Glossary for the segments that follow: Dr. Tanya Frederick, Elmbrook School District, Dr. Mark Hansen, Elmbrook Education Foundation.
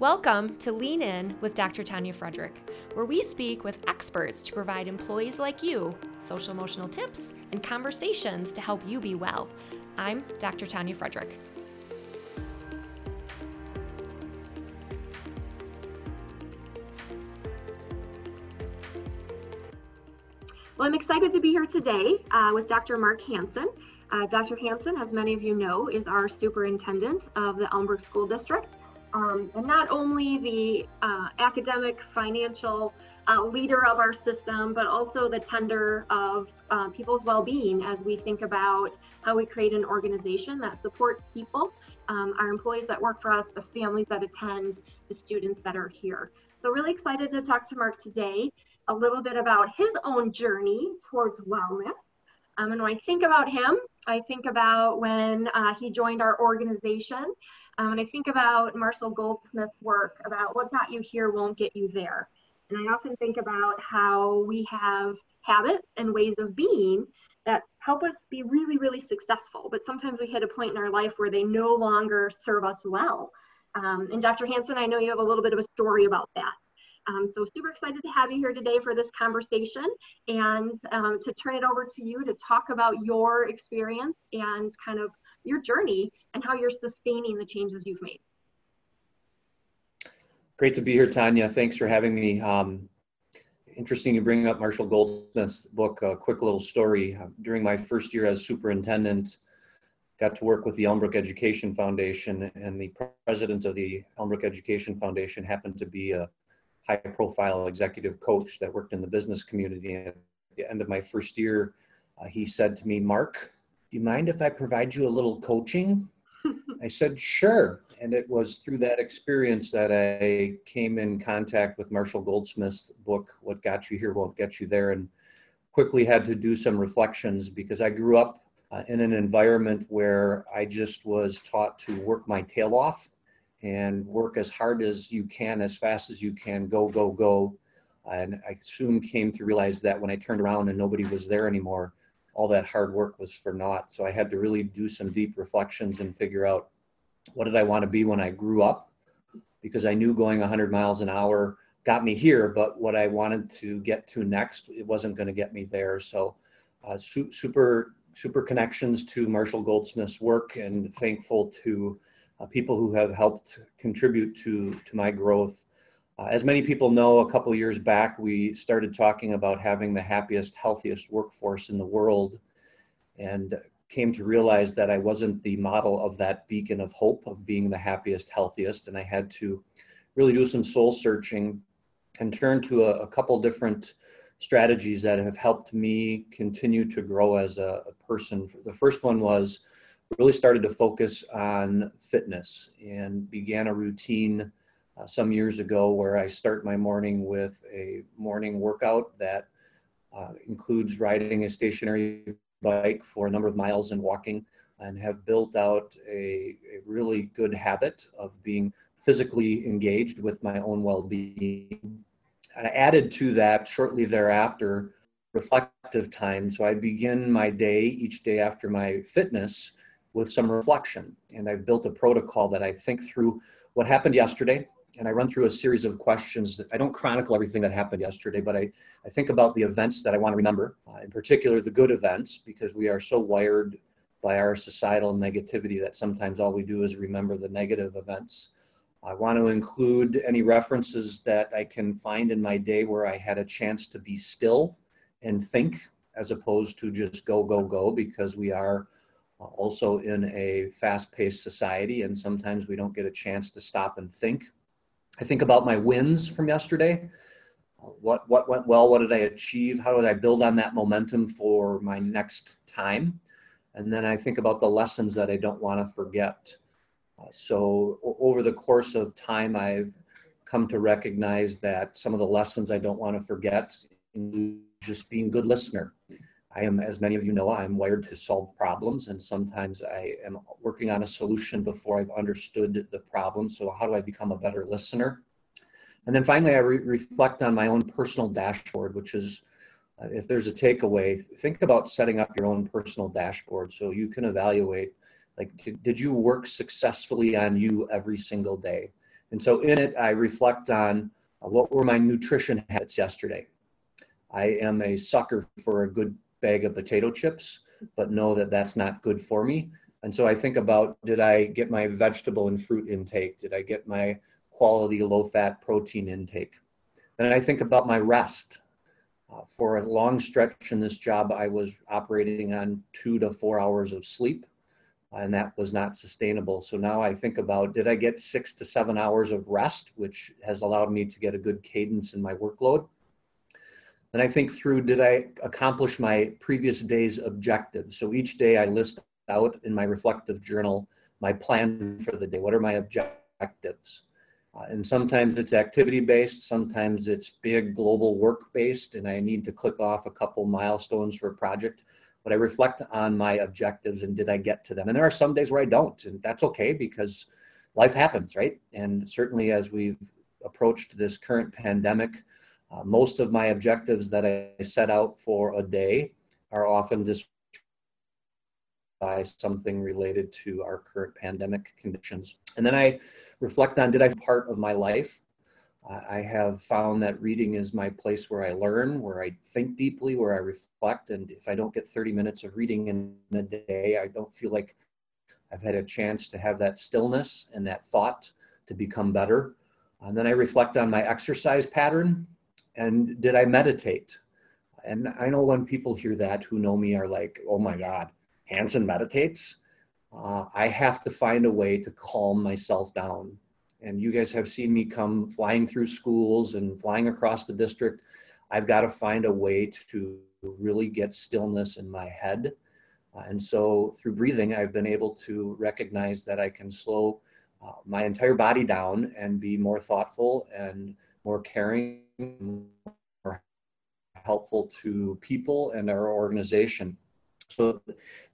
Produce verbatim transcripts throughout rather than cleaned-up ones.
Welcome to Lean In with Doctor Tanya Frederick, where we speak with experts to provide employees like you social emotional tips and conversations to help you be well. I'm Doctor Tanya Frederick. Well, I'm excited to be here today uh, with Doctor Mark Hansen. Uh, Doctor Hansen, as many of you know, is our superintendent of the Elmbrook School District, um, and not only the uh, academic, financial uh, leader of our system, but also the tender of uh, people's well-being as we think about how we create an organization that supports people, um, our employees that work for us, the families that attend, the students that are here. So really excited to talk to Mark today a little bit about his own journey towards wellness. Um, and when I think about him, I think about when uh, he joined our organization, um, and I think about Marshall Goldsmith's work about what got you here won't get you there. And I often think about how we have habits and ways of being that help us be really, really successful, but sometimes we hit a point in our life where they no longer serve us well. Um, and Doctor Hansen, I know you have a little bit of a story about that. Um, so super excited to have you here today for this conversation and um, to turn it over to you to talk about your experience and kind of your journey and how you're sustaining the changes you've made. Great to be here, Tanya. Thanks for having me. Um, interesting you bring up Marshall Goldsmith's book, A Quick Little Story. During my first year as superintendent, got to work with the Elmbrook Education Foundation, and the president of the Elmbrook Education Foundation happened to be a high-profile executive coach that worked in the business community. And at the end of my first year, uh, he said to me, "Mark, do you mind if I provide you a little coaching?" I said, "Sure." And it was through that experience that I came in contact with Marshall Goldsmith's book, What Got You Here Won't Get You There, and quickly had to do some reflections because I grew up uh, in an environment where I just was taught to work my tail off and work as hard as you can, as fast as you can, go, go, go. And I soon came to realize that when I turned around and nobody was there anymore, all that hard work was for naught. So I had to really do some deep reflections and figure out, what did I want to be when I grew up? Because I knew going one hundred miles an hour got me here, but what I wanted to get to next, it wasn't going to get me there. So uh, su- super, super connections to Marshall Goldsmith's work, and thankful to Uh, people who have helped contribute to, to my growth. Uh, as many people know, a couple years back, we started talking about having the happiest, healthiest workforce in the world, and came to realize that I wasn't the model of that beacon of hope of being the happiest, healthiest, and I had to really do some soul searching and turn to a, a couple different strategies that have helped me continue to grow as a, a person. The first one was really started to focus on fitness, and began a routine uh, some years ago where I start my morning with a morning workout that uh, includes riding a stationary bike for a number of miles and walking, and have built out a, a really good habit of being physically engaged with my own well-being. And I added to that shortly thereafter reflective time. So I begin my day each day after my fitness with some reflection. And I've built a protocol that I think through what happened yesterday, and I run through a series of questions. That I don't chronicle everything that happened yesterday, but I, I think about the events that I want to remember, uh, in particular the good events, because we are so wired by our societal negativity that sometimes all we do is remember the negative events. I want to include any references that I can find in my day where I had a chance to be still and think, as opposed to just go, go, go, because we are also in a fast-paced society, and sometimes we don't get a chance to stop and think. I think about my wins from yesterday. What what went well? What did I achieve? How did I build on that momentum for my next time? And then I think about the lessons that I don't want to forget. Uh, so o- over the course of time, I've come to recognize that some of the lessons I don't want to forget include just being a good listener. I am, as many of you know, I'm wired to solve problems, and sometimes I am working on a solution before I've understood the problem. So how do I become a better listener? And then finally, I re- reflect on my own personal dashboard, which is, uh, if there's a takeaway, think about setting up your own personal dashboard so you can evaluate, like, did, did you work successfully on you every single day? And so in it, I reflect on uh, what were my nutrition habits yesterday. I am a sucker for a good bag of potato chips, but know that that's not good for me. And so I think about, did I get my vegetable and fruit intake? Did I get my quality low-fat protein intake? Then I think about my rest. Uh, for a long stretch in this job, I was operating on two to four hours of sleep, and that was not sustainable. So now I think about, did I get six to seven hours of rest, which has allowed me to get a good cadence in my workload? Then I think through, did I accomplish my previous day's objectives? So each day I list out in my reflective journal my plan for the day. What are my objectives? Uh, and sometimes it's activity-based, sometimes it's big global work-based, and I need to click off a couple milestones for a project. But I reflect on my objectives and did I get to them? And there are some days where I don't, and that's okay because life happens, right? And certainly as we've approached this current pandemic, uh, most of my objectives that I set out for a day are often disrupted by something related to our current pandemic conditions. And then I reflect on, did I part of my life? Uh, I have found that reading is my place where I learn, where I think deeply, where I reflect. And if I don't get thirty minutes of reading in a day, I don't feel like I've had a chance to have that stillness and that thought to become better. And then I reflect on my exercise pattern and did I meditate? And I know when people hear that who know me are like, oh my God, Hansen meditates. Uh, I have to find a way to calm myself down. And you guys have seen me come flying through schools and flying across the district. I've got to find a way to really get stillness in my head. Uh, and so through breathing, I've been able to recognize that I can slow uh, my entire body down and be more thoughtful and more caring, more helpful to people and our organization. So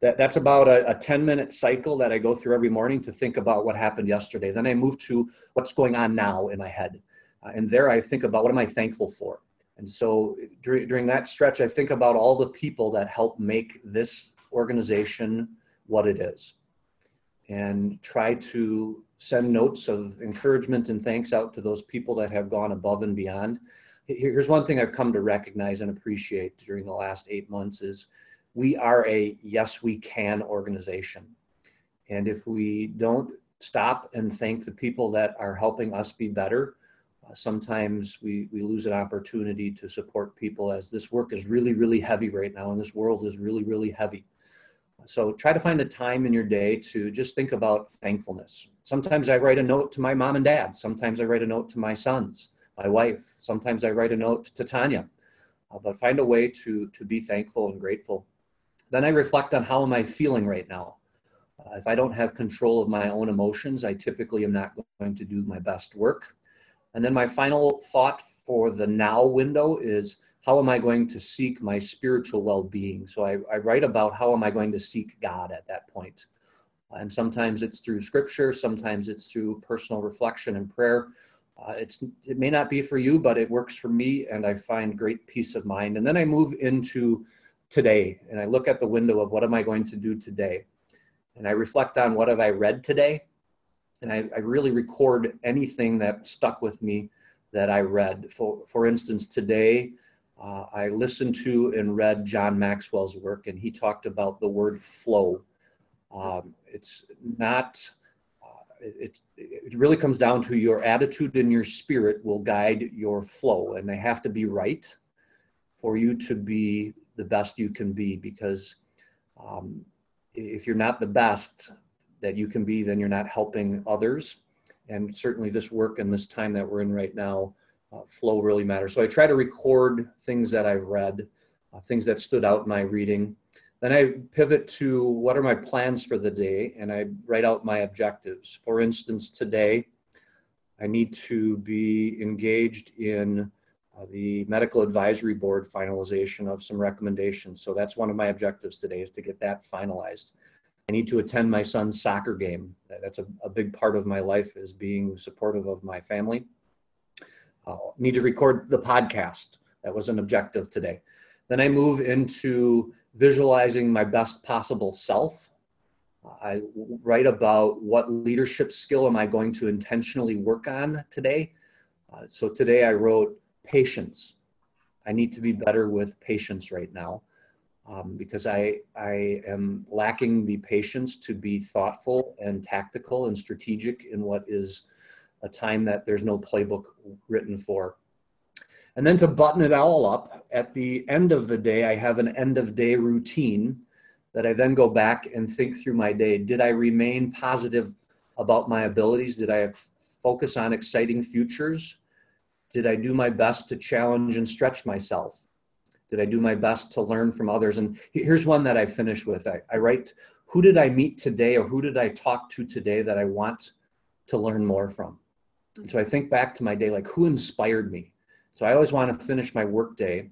that, that's about a, a ten minute cycle that I go through every morning to think about what happened yesterday. Then I move to what's going on now in my head. Uh, and there I think about what am I thankful for? And so during, during that stretch, I think about all the people that help make this organization what it is. And try to send notes of encouragement and thanks out to those people that have gone above and beyond. Here's one thing I've come to recognize and appreciate during the last eight months is, we are a yes, we can organization. And if we don't stop and thank the people that are helping us be better, uh, sometimes we, we lose an opportunity to support people as this work is really, really heavy right now and this world is really, really heavy. So try to find a time in your day to just think about thankfulness. Sometimes I write a note to my mom and dad. Sometimes I write a note to my sons, my wife. Sometimes I write a note to Tanya, uh, but find a way to, to be thankful and grateful. Then I reflect on how am I feeling right now. Uh, if I don't have control of my own emotions, I typically am not going to do my best work. And then my final thought for the now window is how am I going to seek my spiritual well-being? So I, I write about how am I going to seek God at that point. And sometimes it's through scripture, sometimes it's through personal reflection and prayer. Uh, it's, it may not be for you, but it works for me and I find great peace of mind. And then I move into today. And I look at the window of what am I going to do today? And I reflect on what have I read today? And I, I really record anything that stuck with me that I read. For, for instance, today uh, I listened to and read John Maxwell's work, and he talked about the word flow. Um, it's not, uh, it's, it really comes down to your attitude and your spirit will guide your flow. And they have to be right for you to be the best you can be, because um, if you're not the best that you can be, then you're not helping others. And certainly this work and this time that we're in right now, uh, flow really matters. So I try to record things that I've read, uh, things that stood out in my reading. Then I pivot to what are my plans for the day, and I write out my objectives. For instance, today, I need to be engaged in Uh, the medical advisory board finalization of some recommendations. So that's one of my objectives today is to get that finalized. I need to attend my son's soccer game. That's a, a big part of my life is being supportive of my family. Uh, need to record the podcast. That was an objective today. Then I move into visualizing my best possible self. I write about what leadership skill am I going to intentionally work on today. Uh, so today I wrote patience. I need to be better with patience right now um, because I, I am lacking the patience to be thoughtful and tactical and strategic in what is a time that there's no playbook written for. And then to button it all up, at the end of the day, I have an end of day routine that I then go back and think through my day. Did I remain positive about my abilities? Did I focus on exciting futures? Did I do my best to challenge and stretch myself? Did I do my best to learn from others? And here's one that I finish with. I, I write, who did I meet today or who did I talk to today that I want to learn more from? And so I think back to my day, like who inspired me? So I always want to finish my workday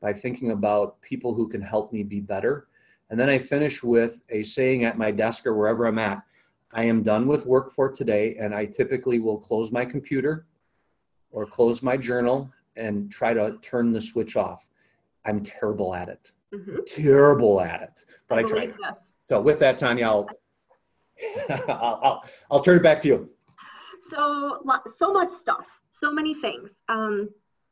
by thinking about people who can help me be better. And then I finish with a saying at my desk or wherever I'm at, I am done with work for today, and I typically will close my computer or close my journal and try to turn the switch off. I'm terrible at it, mm-hmm. terrible at it, but I, I try. So with that, Tanya, I'll, I'll, I'll, I'll turn it back to you. So, so much stuff, so many things. Um,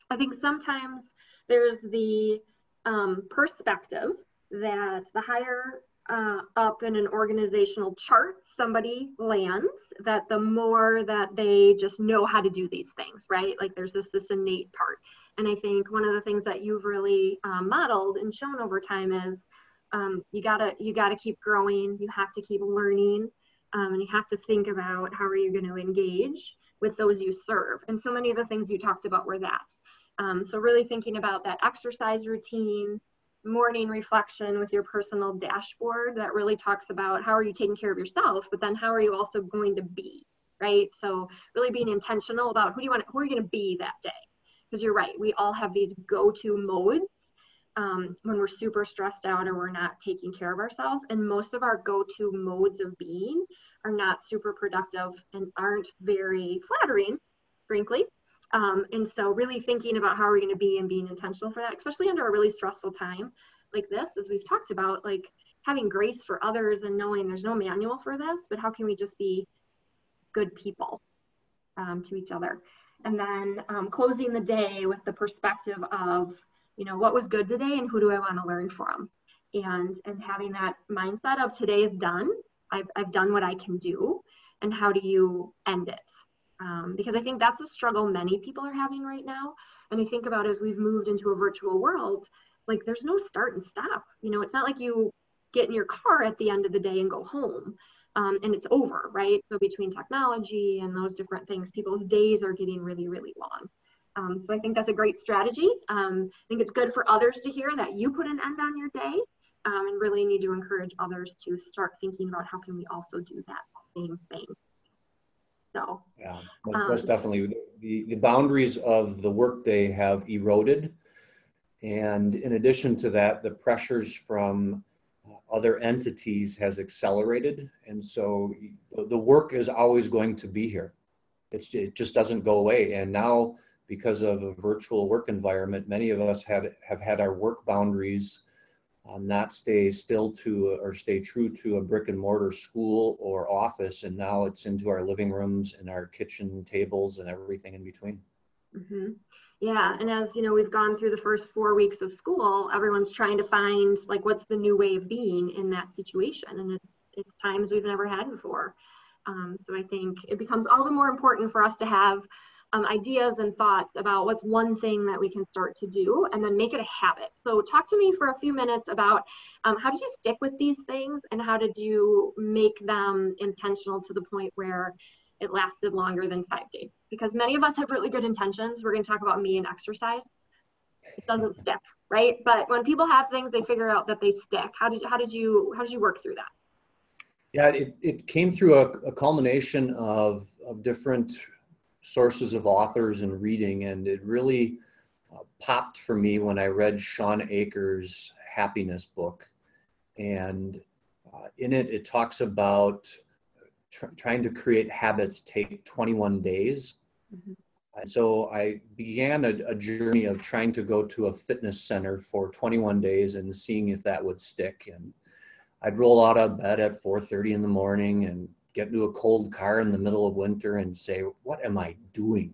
I think sometimes there's the um, perspective that the higher uh, up in an organizational chart somebody lands, that the more that they just know how to do these things, right? Like there's this, this innate part. And I think one of the things that you've really um, modeled and shown over time is um, you gotta, you gotta keep growing, you have to keep learning, um, and you have to think about how are you gonna engage with those you serve. And so many of the things you talked about were that. Um, so really thinking about that exercise routine, morning reflection with your personal dashboard that really talks about how are you taking care of yourself, but then how are you also going to be, right? So really being intentional about who do you want, who are you going to be that day? Because you're right, we all have these go-to modes um, when we're super stressed out or we're not taking care of ourselves, and most of our go-to modes of being are not super productive and aren't very flattering, frankly. Um, and so really thinking about how are we going to be and being intentional for that, especially under a really stressful time like this, as we've talked about, like having grace for others and knowing there's no manual for this, but how can we just be good people um, to each other? And then um, closing the day with the perspective of, you know, what was good today and who do I want to learn from? And, and having that mindset of today is done. I've, I've done what I can do. And how do you end it? Um, because I think that's a struggle many people are having right now. And I think about as we've moved into a virtual world, like there's no start and stop. You know, it's not like you get in your car at the end of the day and go home um, and it's over, right? So between technology and those different things, people's days are getting really, really long. Um, so I think that's a great strategy. Um, I think it's good for others to hear that you put an end on your day um, and really need to encourage others to start thinking about how can we also do that same thing. So, yeah, most um, definitely. The, the boundaries of the workday have eroded. And in addition to that, the pressures from other entities has accelerated. And so the work is always going to be here. It's, it just doesn't go away. And now, because of a virtual work environment, many of us have, have had our work boundaries uh, not stay still to or stay true to a brick and mortar school or office, and now it's into our living rooms and our kitchen tables and everything in between. Mm-hmm. Yeah, and as you know, we've gone through the first four weeks of school, everyone's trying to find like what's the new way of being in that situation, and it's, it's times we've never had before. Um, so I think it becomes all the more important for us to have Um, ideas and thoughts about what's one thing that we can start to do and then make it a habit. So talk to me for a few minutes about um, how did you stick with these things and how did you make them intentional to the point where it lasted longer than five days? Because many of us have really good intentions. We're going to talk about me and exercise. It doesn't stick, right? But when people have things, they figure out that they stick. How did, how did, you, how did you work through that? Yeah, it, it came through a, a culmination of, of different sources of authors and reading, and it really uh, popped for me when I read Sean Aker's Happiness book. And uh, in it, it talks about tr trying to create habits take twenty-one days. Mm-hmm. And so I began a, a journey of trying to go to a fitness center for twenty-one days and seeing if that would stick. And I'd roll out of bed at four thirty in the morning and get into a cold car in the middle of winter and say, what am I doing?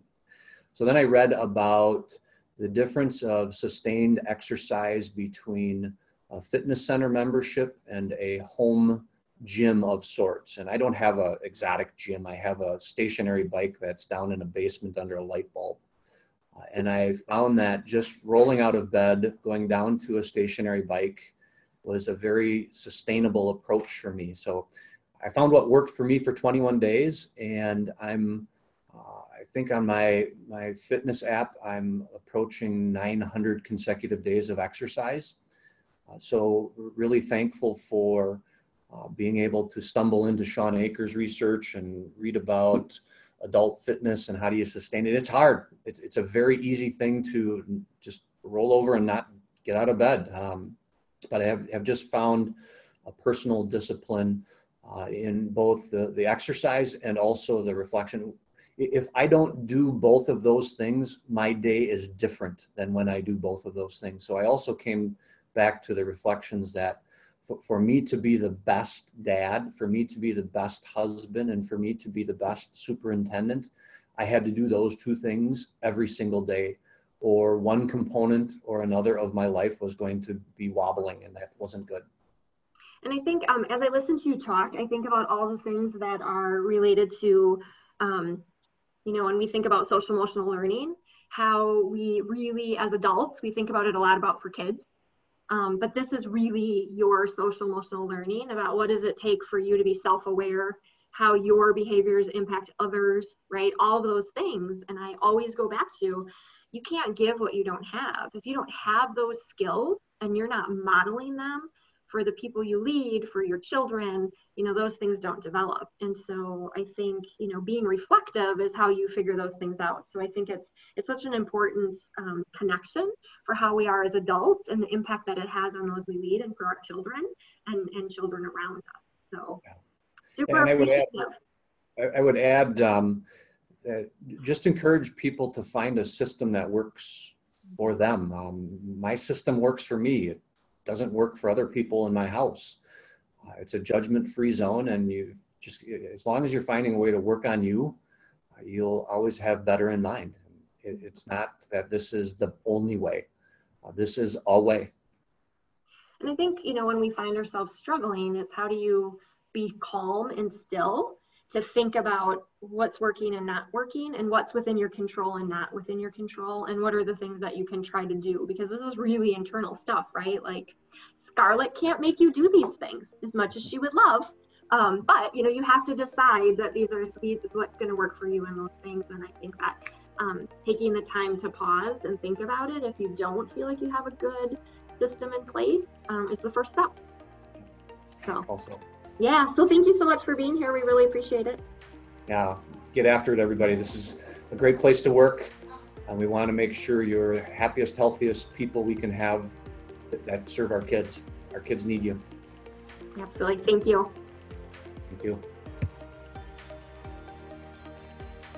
So then I read about the difference of sustained exercise between a fitness center membership and a home gym of sorts. And I don't have an exotic gym. I have a stationary bike that's down in a basement under a light bulb. Uh, and I found that just rolling out of bed, going down to a stationary bike was a very sustainable approach for me. So I found what worked for me for twenty-one days, and I'm, uh, I think on my, my fitness app, I'm approaching nine hundred consecutive days of exercise. Uh, so really thankful for uh, being able to stumble into Sean Aker's research and read about adult fitness and how do you sustain it. It's hard. It's, it's a very easy thing to just roll over and not get out of bed. Um, but I have, have just found a personal discipline uh, in both the, the exercise and also the reflection. If I don't do both of those things, my day is different than when I do both of those things. So I also came back to the reflections that for, for me to be the best dad, for me to be the best husband, and for me to be the best superintendent, I had to do those two things every single day, or one component or another of my life was going to be wobbling, and that wasn't good. And I think um, as I listen to you talk, I think about all the things that are related to, um, you know, when we think about social emotional learning, how we really, as adults, we think about it a lot about for kids. Um, but this is really your social emotional learning about what does it take for you to be self-aware, how your behaviors impact others, right? All of those things. And I always go back to, you can't give what you don't have. If you don't have those skills and you're not modeling them for the people you lead, for your children, you know, those things don't develop. And so I think, you know, being reflective is how you figure those things out. So I think it's, it's such an important um, connection for how we are as adults and the impact that it has on those we lead and for our children and, and children around us. So super and I would appreciative. Add, I would add um, uh, just encourage people to find a system that works for them. Um, my system works for me. It doesn't work for other people in my house. Uh, it's a judgment-free zone, and you just, as long as you're finding a way to work on you, uh, you'll always have better in mind. It, it's not that this is the only way. Uh, this is a way. And I think, you know, when we find ourselves struggling, it's how do you be calm and still to think about what's working and not working, and what's within your control and not within your control, and what are the things that you can try to do, because this is really internal stuff, right? Like Scarlett can't make you do these things as much as she would love, um, but you know, you have to decide that these are these is what's going to work for you in those things. And I think that um, taking the time to pause and think about it, if you don't feel like you have a good system in place, um, is the first step. So. Also. Yeah, so thank you so much for being here. We really appreciate it. Yeah, get after it, everybody. This is a great place to work, and we want to make sure you're the happiest, healthiest people we can have that, that serve our kids. Our kids need you. Absolutely. Thank you. Thank you.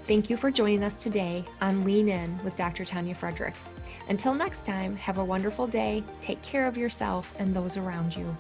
Thank you for joining us today on Lean In with Doctor Tanya Frederick. Until next time, have a wonderful day. Take care of yourself and those around you.